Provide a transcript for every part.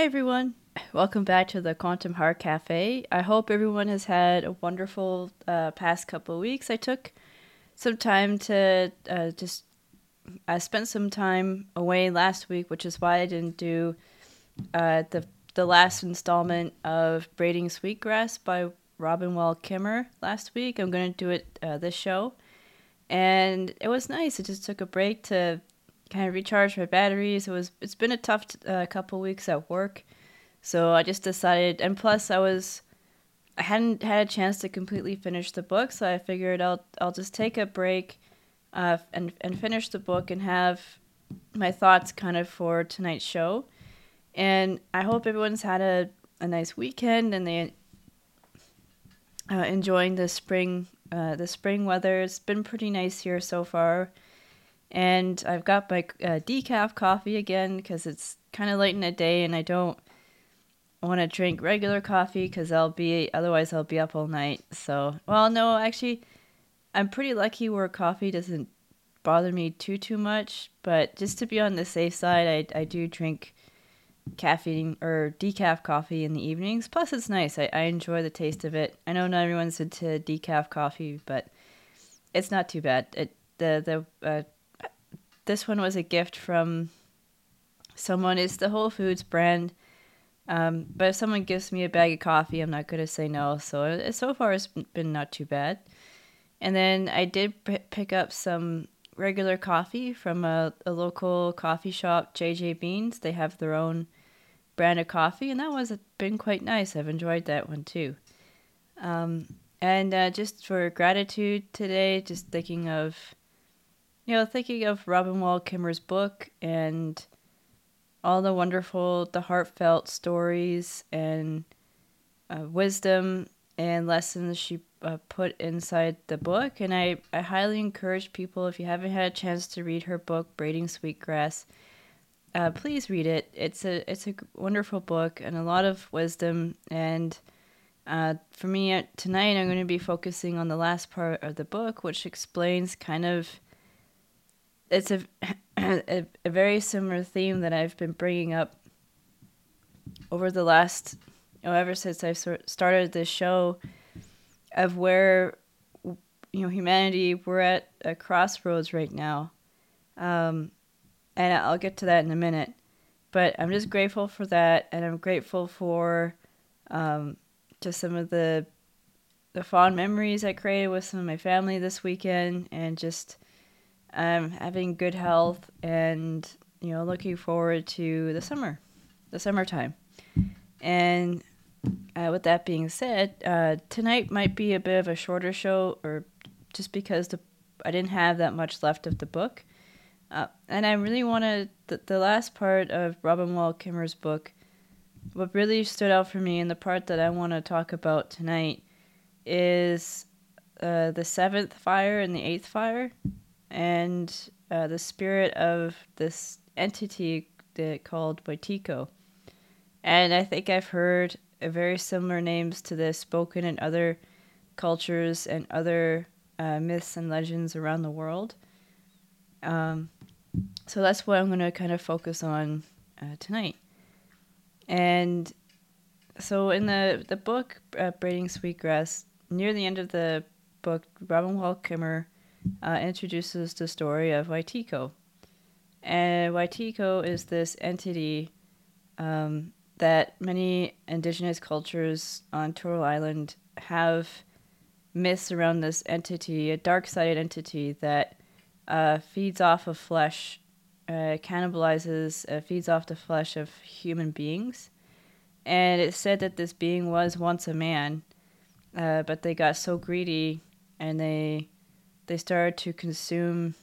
Hi everyone, welcome back to the Quantum Heart Cafe. I hope everyone has had a wonderful past couple of weeks. I took some time to I spent some time away last week, which is why I didn't do the last installment of Braiding Sweetgrass by Robin Wall Kimmerer last week. I'm going to do it this show. And it was nice. I just took a break to kind of recharge my batteries. It's been a tough couple weeks at work. So I just decided, and plus I hadn't had a chance to completely finish the book, so I figured I'll just take a break and finish the book and have my thoughts kind of for tonight's show. And I hope everyone's had a nice weekend and they enjoying the spring weather. It's been pretty nice here so far. And I've got my decaf coffee again because it's kind of late in the day and I don't want to drink regular coffee because otherwise I'll be up all night. So, well, no, actually, I'm pretty lucky where coffee doesn't bother me too much. But just to be on the safe side, I do drink caffeine or decaf coffee in the evenings. Plus, it's nice. I enjoy the taste of it. I know not everyone's into decaf coffee, but it's not too bad. This one was a gift from someone. It's the Whole Foods brand. But if someone gives me a bag of coffee, I'm not going to say no. So far, it's been not too bad. And then I did pick up some regular coffee from a local coffee shop, JJ Beans. They have their own brand of coffee, and that one's been quite nice. I've enjoyed that one too. And just for gratitude today, just thinking of Robin Wall Kimmerer's book and all the wonderful, the heartfelt stories and wisdom and lessons she put inside the book. And I highly encourage people, if you haven't had a chance to read her book, Braiding Sweetgrass, please read it. It's a wonderful book and a lot of wisdom. And for me, tonight I'm going to be focusing on the last part of the book, which explains kind of... It's a very similar theme that I've been bringing up over the last, ever since I started this show, of where, humanity, we're at a crossroads right now. And I'll get to that in a minute. But I'm just grateful for that, and I'm grateful for just some of the fond memories I created with some of my family this weekend, and just... having good health and, looking forward to the summertime. And with that being said, tonight might be a bit of a shorter show, or just because I didn't have that much left of the book. And I really wanted the last part of Robin Wall Kimmerer's book, what really stood out for me and the part that I want to talk about tonight is the 7th fire and the 8th fire. And the spirit of this entity called Boitiko. And I think I've heard very similar names to this spoken in other cultures and other myths and legends around the world. So that's what I'm going to kind of focus on tonight. And so in the book, Braiding Sweetgrass, near the end of the book, Robin Wall Kimmerer introduces the story of Waitiko. And Waitiko is this entity that many indigenous cultures on Turtle Island have myths around this entity, a dark-sided entity that feeds off of flesh, feeds off the flesh of human beings. And it's said that this being was once a man, but they got so greedy and they started to consume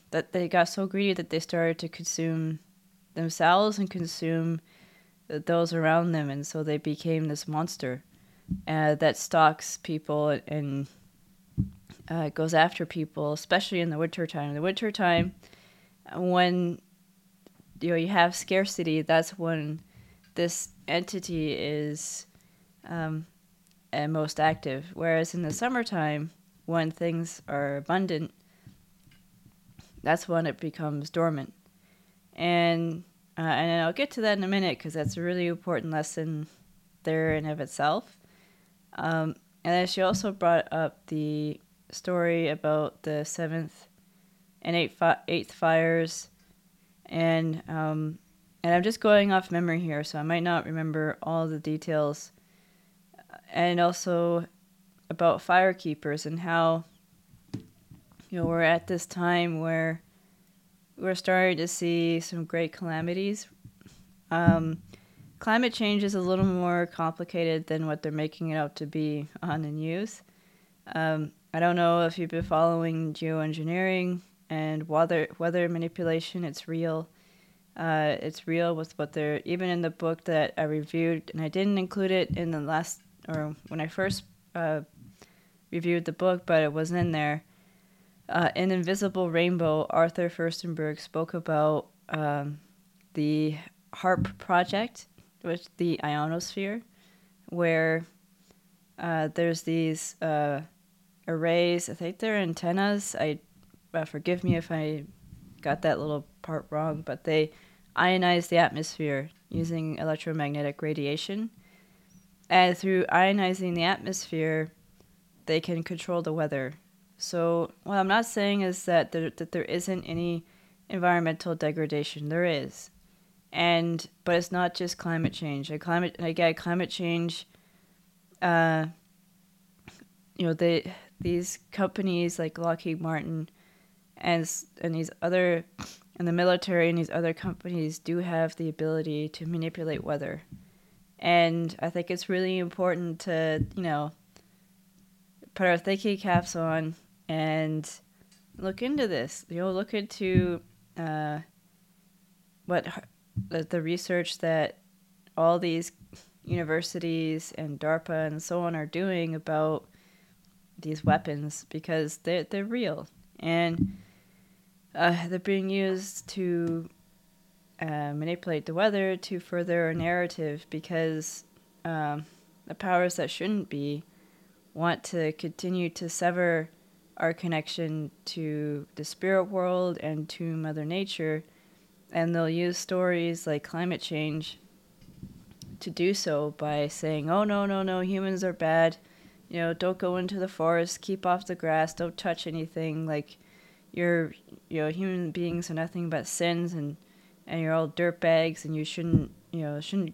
themselves and consume those around them. And so they became this monster that stalks people and goes after people, especially in the wintertime. In the wintertime, when you have scarcity, that's when this entity is most active. Whereas in the summertime, when things are abundant, that's when it becomes dormant. And And I'll get to that in a minute because that's a really important lesson there in of itself. And then she also brought up the story about the 7th and 8th fires. And I'm just going off memory here, so I might not remember all the details. And also about firekeepers and how, you know, we're at this time where we're starting to see some great calamities. Climate change is a little more complicated than what they're making it out to be on the news. I don't know if you've been following geoengineering and weather manipulation. It's real. It's real with what they're, even in the book that I reviewed, and I didn't include it in the last, or when I first reviewed the book, but it wasn't in there. In Invisible Rainbow, Arthur Firstenberg spoke about the HAARP project, which the ionosphere, where there's these arrays. I think they're antennas. Forgive me if I got that little part wrong, but they ionize the atmosphere using electromagnetic radiation. And through ionizing the atmosphere, they can control the weather. So what I'm not saying is that there isn't any environmental degradation. There is, but it's not just climate change. Climate change. These companies like Lockheed Martin, and these other, and the military and these other companies do have the ability to manipulate weather, and I think it's really important to put our thinking caps on and look into this. Look into what the research that all these universities and DARPA and so on are doing about these weapons, because they're real, and they're being used to manipulate the weather to further a narrative, because the powers that shouldn't be want to continue to sever our connection to the spirit world and to Mother Nature, and they'll use stories like climate change to do so by saying, oh, no, humans are bad, don't go into the forest, keep off the grass, don't touch anything, human beings are nothing but sins, and you're all dirt bags, and you shouldn't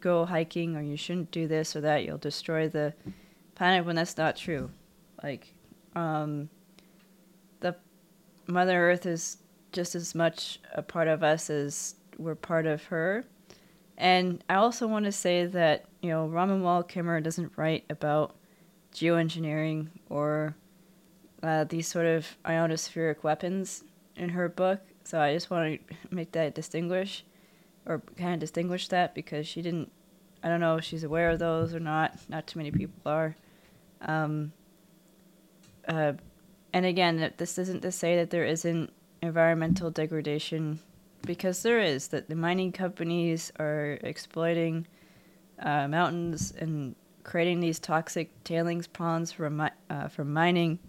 go hiking, or you shouldn't do this or that, you'll destroy the planet, when that's not true. The Mother Earth is just as much a part of us as we're part of her. And I also want to say that, Robin Wall Kimmerer doesn't write about geoengineering or these sort of ionospheric weapons in her book. So I just want to make that distinguish that, because she didn't, I don't know if she's aware of those or not. Not too many people are. And again, this isn't to say that there isn't environmental degradation, because there is. That the mining companies are exploiting mountains and creating these toxic tailings ponds for mining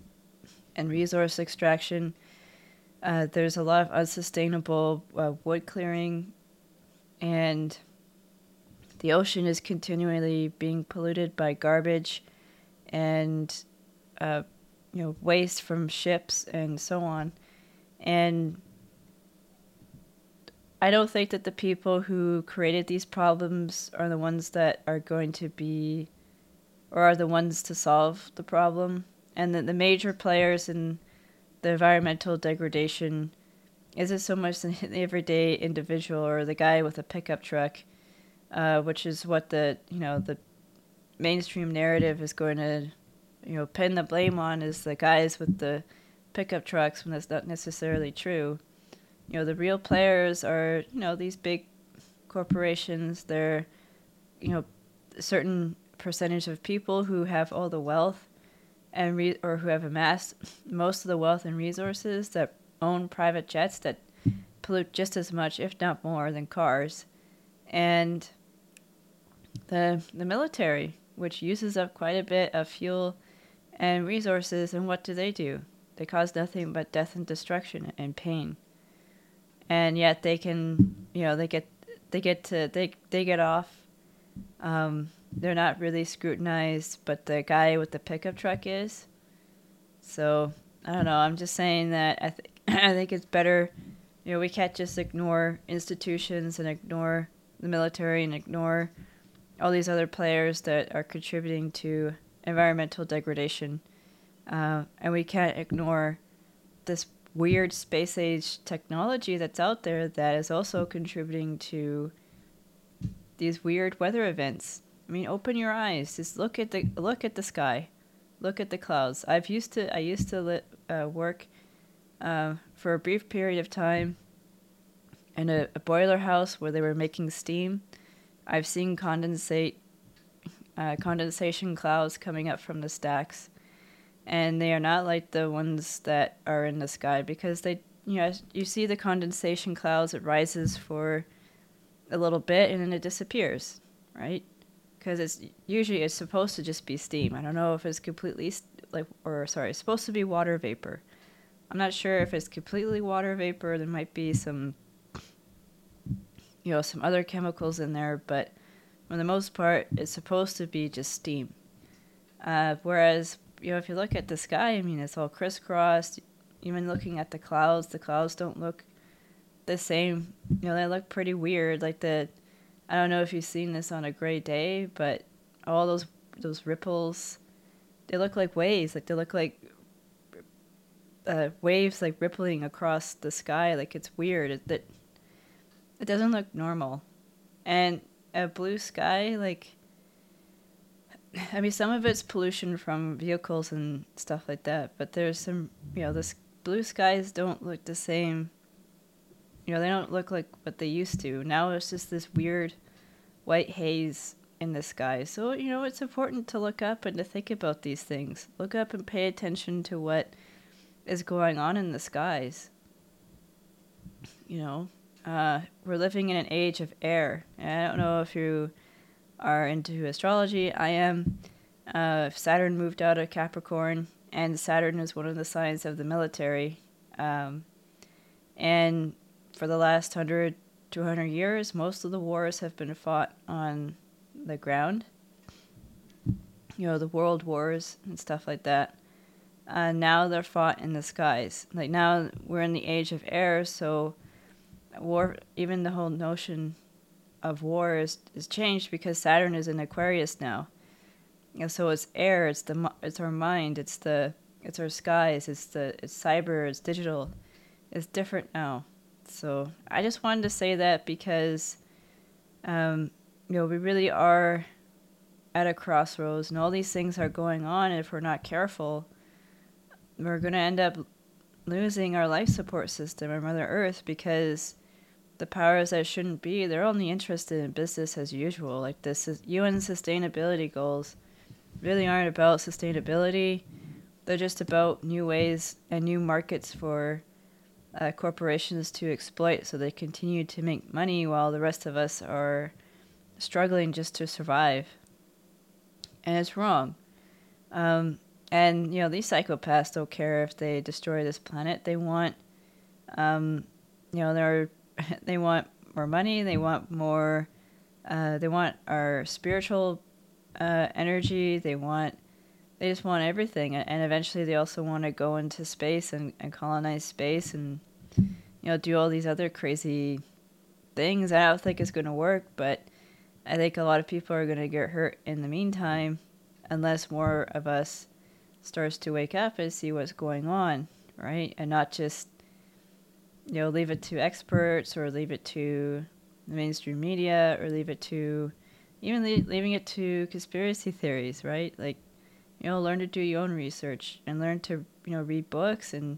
and resource extraction. There's a lot of unsustainable wood clearing, and the ocean is continually being polluted by garbage and waste from ships and so on. And I don't think that the people who created these problems are the ones that are going to be, or are the ones to solve the problem. And that the major players in the environmental degradation isn't so much the everyday individual or the guy with a pickup truck, which is what the mainstream narrative is going to, pin the blame on, is the guys with the pickup trucks, when that's not necessarily true. The real players are, these big corporations. They're, a certain percentage of people who have all the wealth and or who have amassed most of the wealth and resources, that own private jets that pollute just as much, if not more, than cars. And the military, which uses up quite a bit of fuel and resources, and what do? They cause nothing but death and destruction and pain. And yet they can, They get off. They're not really scrutinized, but the guy with the pickup truck is. So I don't know. I'm just saying that I think it's better. You know, we can't just ignore institutions and ignore the military and ignore all these other players that are contributing to environmental degradation. And we can't ignore this weird space age technology that's out there that is also contributing to these weird weather events. I mean, open your eyes. Just look at the sky, look at the clouds. I used to work. For a brief period of time in a boiler house where they were making steam. I've seen condensation clouds coming up from the stacks, and they are not like the ones that are in the sky, because you see the condensation clouds, it rises for a little bit and then it disappears, right? Because it's supposed to just be steam. I don't know if it's supposed to be water vapor. I'm not sure if it's completely water vapor. There might be some other chemicals in there, but for the most part, it's supposed to be just steam. Whereas, if you look at the sky, I mean, it's all crisscrossed. Even looking at the clouds don't look the same. They look pretty weird. Like I don't know if you've seen this on a gray day, but all those ripples, they look like waves. Like they look like waves like rippling across the sky. Like it's weird. It doesn't look normal. And a blue sky, some of it's pollution from vehicles and stuff like that, but there's some, this blue skies don't look the same. They don't look like what they used to. Now it's just this weird white haze in the sky. So, it's important to look up and to think about these things. Look up and pay attention to what is going on in the skies. We're living in an age of air. And I don't know if you are into astrology. I am. Saturn moved out of Capricorn, and Saturn is one of the signs of the military. And for the last 100, 200 years, most of the wars have been fought on the ground. The world wars and stuff like that. Now they're fought in the skies. Like now we're in the age of air, so war, even the whole notion of war is changed, because Saturn is in Aquarius now. And so it's air, it's our mind, it's our skies, it's cyber, it's digital. It's different now. So I just wanted to say that because we really are at a crossroads, and all these things are going on, and if we're not careful, we're going to end up losing our life support system or Mother Earth, because the powers that shouldn't be, they're only interested in business as usual. Like this is UN sustainability goals really aren't about sustainability. They're just about new ways and new markets for corporations to exploit, so they continue to make money while the rest of us are struggling just to survive. And it's wrong. And, these psychopaths don't care if they destroy this planet. They want, they want more money. They want more, they want our spiritual energy. They just want everything. And eventually they also want to go into space and colonize space and, do all these other crazy things. I don't think it's going to work, but I think a lot of people are going to get hurt in the meantime, unless more of us starts to wake up and see what's going on, right? And not just, leave it to experts or leave it to the mainstream media or leave it to, leaving it to conspiracy theories, right? Like, learn to do your own research and learn to, read books and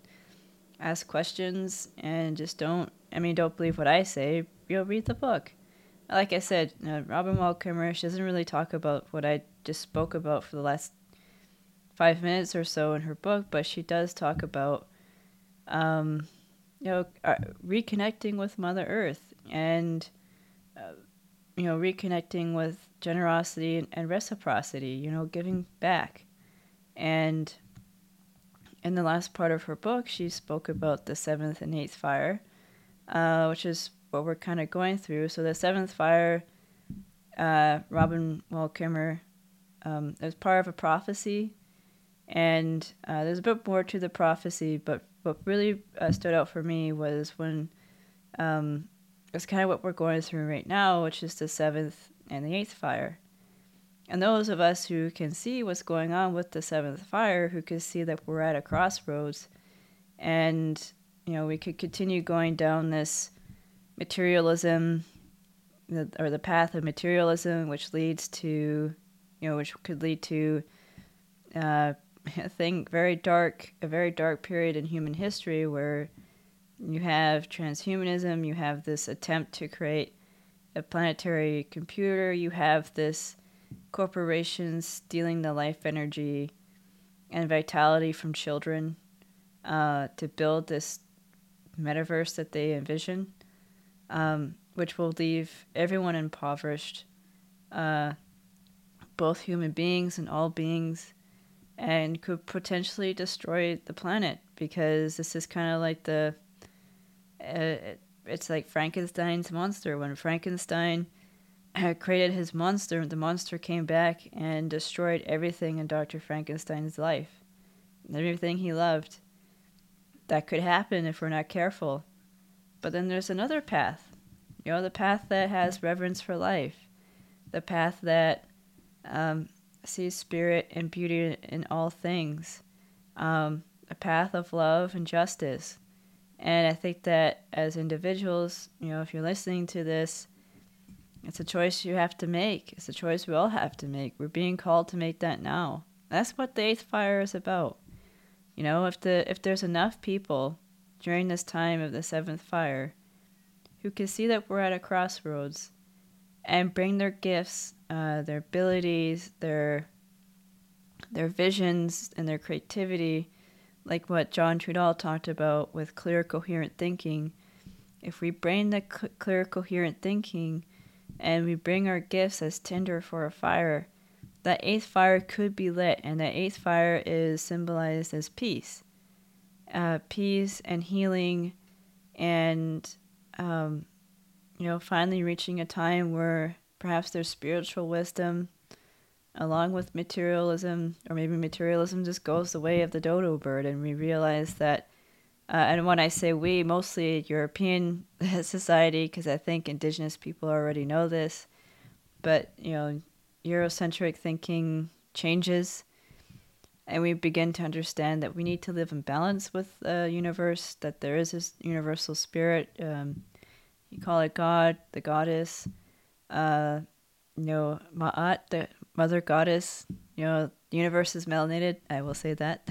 ask questions, and just don't believe what I say, read the book. Like I said, Robin Wall Kimmerer, she doesn't really talk about what I just spoke about for the last 5 minutes or so in her book, but she does talk about, reconnecting with Mother Earth and, reconnecting with generosity and reciprocity, giving back. And in the last part of her book, she spoke about the 7th and 8th fire, which is what we're kind of going through. So the 7th fire, Robin Wall Kimmerer, it was part of a prophecy, and there's a bit more to the prophecy, but what really stood out for me was when it's kind of what we're going through right now, which is the 7th and the 8th fire. And those of us who can see what's going on with the 7th fire, who can see that we're at a crossroads, and, you know, we could continue going down this materialism, or the path of materialism, which leads to, you know, which could lead to a very dark period in human history where you have transhumanism, you have this attempt to create a planetary computer, you have this corporations stealing the life energy and vitality from children to build this metaverse that they envision, which will leave everyone impoverished, both human beings and all beings, and could potentially destroy the planet, because this is kind of like the... It's like Frankenstein's monster. When Frankenstein created his monster, the monster came back and destroyed everything in Dr. Frankenstein's life, everything he loved. That could happen if we're not careful. But then there's another path, you know, the path that has reverence for life, the path that sees spirit and beauty in all things, a path of love and justice. And I think that as individuals, you know, if you're listening to this, it's a choice you have to make. It's a choice we all have to make. We're being called to make that now. That's what the 8th fire is about. You know, if there's enough people during this time of the 7th fire who can see that we're at a crossroads and bring their gifts, their abilities, their visions, and their creativity, like what John Trudell talked about with clear, coherent thinking, if we bring the clear, coherent thinking and we bring our gifts as tinder for a fire, that 8th fire could be lit. And that 8th fire is symbolized as peace. Peace and healing, and, you know, finally reaching a time where perhaps there's spiritual wisdom along with materialism, or maybe materialism just goes the way of the dodo bird, and we realize that, and when I say we, mostly European society, because I think indigenous people already know this, but, you know, Eurocentric thinking changes, and we begin to understand that we need to live in balance with the universe, that there is this universal spirit, you call it God, the goddess, you know, Ma'at, the mother goddess, you know, the universe is melanated, I will say that.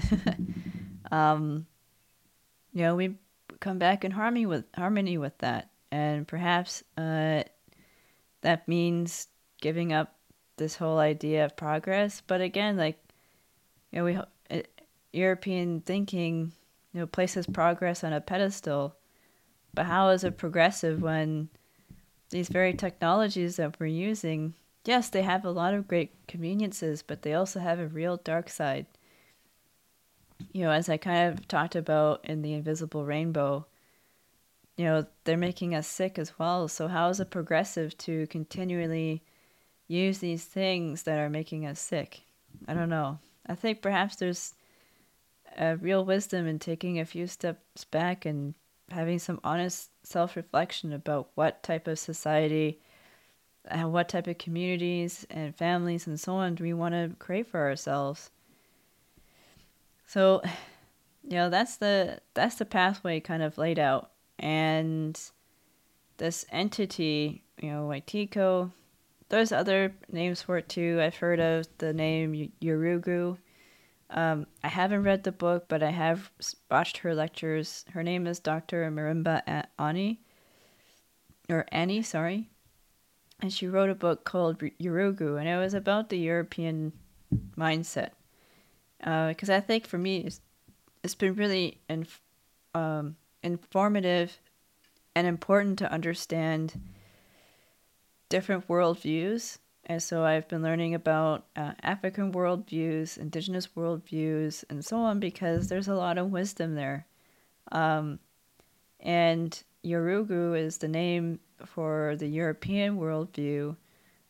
You know, we come back in harmony with that, and perhaps that means giving up this whole idea of progress. But again, like, you know, we European thinking, you know, places progress on a pedestal, but how is it progressive when these very technologies that we're using, yes, they have a lot of great conveniences, but they also have a real dark side. You know, as I kind of talked about in the Invisible Rainbow, you know, they're making us sick as well. So how is it progressive to continually use these things that are making us sick? I don't know. I think perhaps there's a real wisdom in taking a few steps back and having some honest self-reflection about what type of society and what type of communities and families and so on do we want to create for ourselves. So, you know, that's the pathway kind of laid out. And this entity, you know, Waitiko, there's other names for it too. I've heard of the name Yurugu. I haven't read the book, but I have watched her lectures. Her name is Dr. Marimba Ani, or Annie, sorry. And she wrote a book called Yurugu, and it was about the European mindset. Because I think for me, it's been really informative and important to understand different worldviews. And so I've been learning about African worldviews, indigenous worldviews, and so on, because there's a lot of wisdom there. And Yurugu is the name for the European worldview,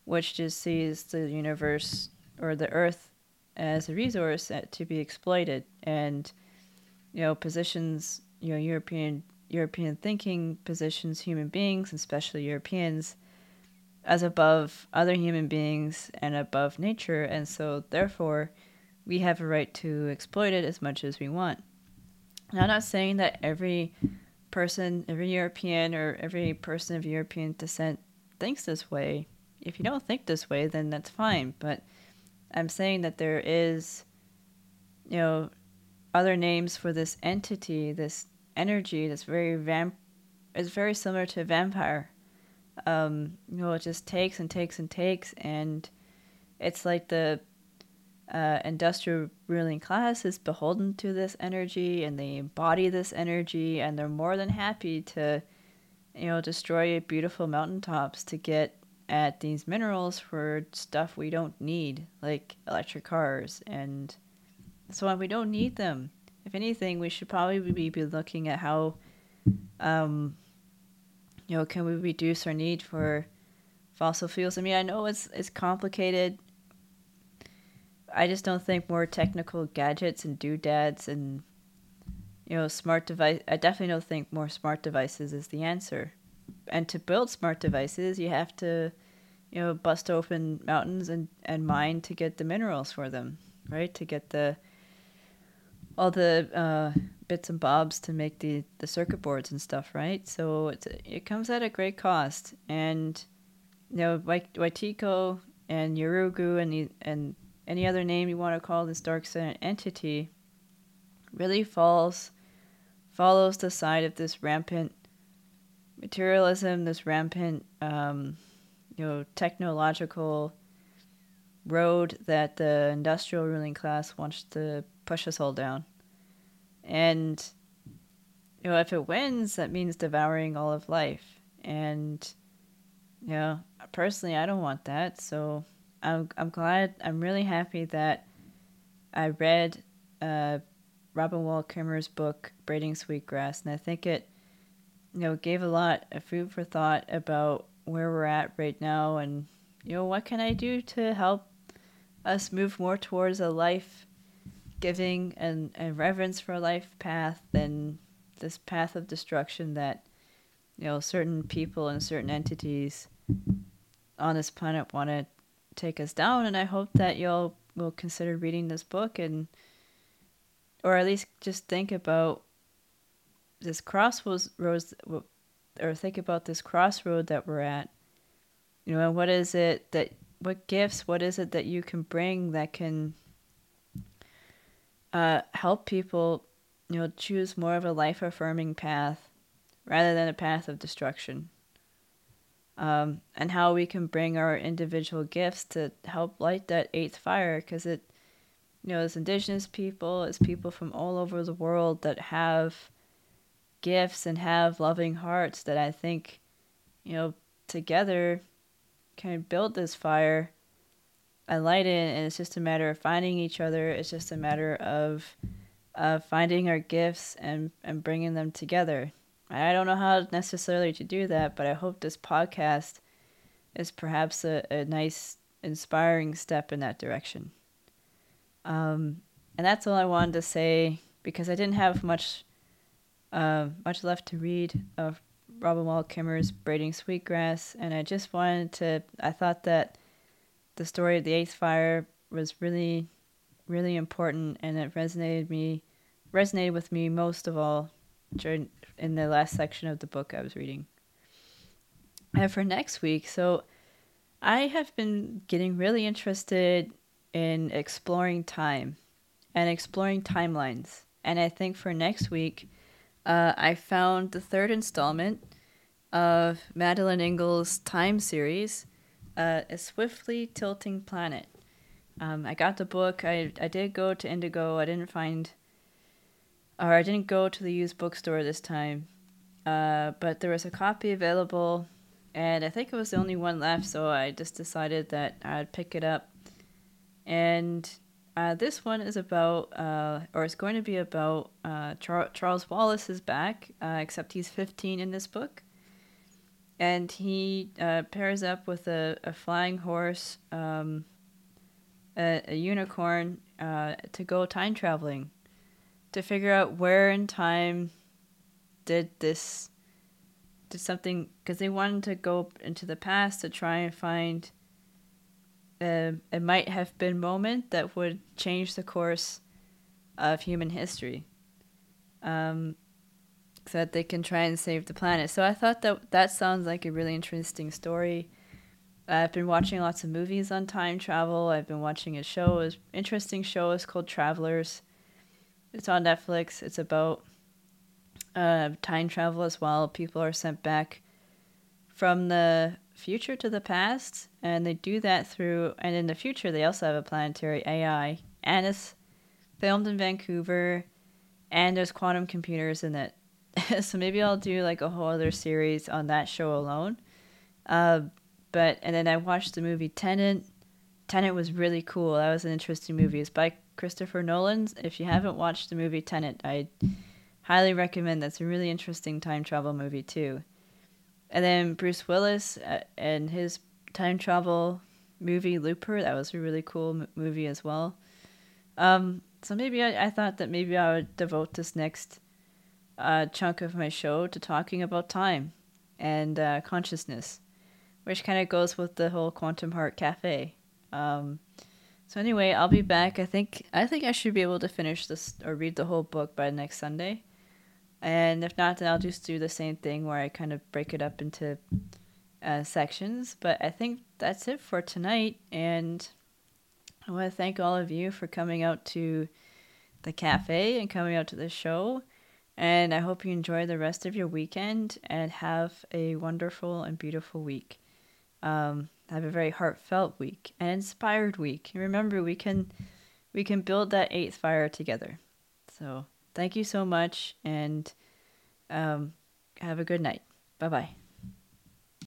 which just sees the universe or the Earth as a resource to be exploited, and positions European thinking positions human beings, especially Europeans, as above other human beings and above nature, and so therefore we have a right to exploit it as much as we want. Now, I'm not saying that every person, every European or every person of European descent thinks this way. If you don't think this way, then that's fine. But I'm saying that there is, other names for this entity, this energy that's is very similar to a vampire. It just takes and takes and takes, and it's like the industrial ruling class is beholden to this energy, and they embody this energy, and they're more than happy to, destroy beautiful mountaintops to get at these minerals for stuff we don't need, like electric cars, and so on. We don't need them. If anything, we should probably be looking at how, can we reduce our need for fossil fuels? I mean, I know it's complicated. I just don't think more technical gadgets and doodads and, smart device. I definitely don't think more smart devices is the answer. And to build smart devices, you have to, bust open mountains and mine to get the minerals for them, right? To get all the bits and bobs to make the circuit boards and stuff, right? So it comes at a great cost. And, Waitiko and Yurugu and any other name you want to call this dark side entity really follows the side of this rampant materialism, this rampant, technological road that the industrial ruling class wants to push us all down. And, if it wins, that means devouring all of life. And, personally, I don't want that. So I'm really happy that I read Robin Wall Kimmerer's book, Braiding Sweetgrass, and I think it, gave a lot of food for thought about where we're at right now and, what can I do to help us move more towards a life-giving and reverence for life path than this path of destruction that, certain people and certain entities on this planet want to take us down. And I hope that y'all will consider reading this book or at least just think about this crossroads, or think about this crossroad that we're at. And what is it that you can bring that can help people, choose more of a life-affirming path rather than a path of destruction. And how we can bring our individual gifts to help light that 8th fire, because it, it's indigenous people, it's people from all over the world that have gifts and have loving hearts that I think, together can build this fire and light it. And it's just a matter of finding each other. It's just a matter of finding our gifts and bringing them together. I don't know how necessarily to do that, but I hope this podcast is perhaps a nice, inspiring step in that direction. And that's all I wanted to say, because I didn't have much left to read of Robin Wall Kimmerer's Braiding Sweetgrass, and I thought that the story of the 8th fire was really, really important, and it resonated with me most of all in the last section of the book I was reading. And for next week, so I have been getting really interested in exploring time and exploring timelines. And I think for next week, I found the third installment of Madeleine Ingles' time series, A Swiftly Tilting Planet. I got the book. I did go to Indigo. I didn't go to the used bookstore this time, but there was a copy available, and I think it was the only one left, so I just decided that I'd pick it up. And This one is about, or it's going to be about Charles Wallace is back, except he's 15 in this book. And he pairs up with a flying horse, a unicorn, to go time traveling, to figure out where in time did something, because they wanted to go into the past to try and find a might have been moment that would change the course of human history, so that they can try and save the planet. So I thought that sounds like a really interesting story. I've been watching lots of movies on time travel. I've been watching a show, an interesting show. It's called Travelers. It's on Netflix. It's about time travel as well. People are sent back from the future to the past, and they do that through, and in the future they also have a planetary AI, and it's filmed in Vancouver, and there's quantum computers in it. So maybe I'll do like a whole other series on that show alone. And then I watched the movie Tenet. Tenet was really cool. That was an interesting movie. It's by Christopher Nolan. If you haven't watched the movie Tenet, I highly recommend. That's a really interesting time travel movie too. And then Bruce Willis and his time travel movie Looper. That was a really cool movie as well. So maybe I thought that maybe I would devote this next chunk of my show to talking about time and consciousness, which kind of goes with the whole Quantum Heart Cafe. So anyway, I'll be back. I think I should be able to finish this or read the whole book by next Sunday. And if not, then I'll just do the same thing where I kind of break it up into sections. But I think that's it for tonight. And I want to thank all of you for coming out to the cafe and coming out to the show. And I hope you enjoy the rest of your weekend and have a wonderful and beautiful week. Have a very heartfelt week and inspired week. And remember, we can build that 8th fire together. So thank you so much, and have a good night. Bye-bye.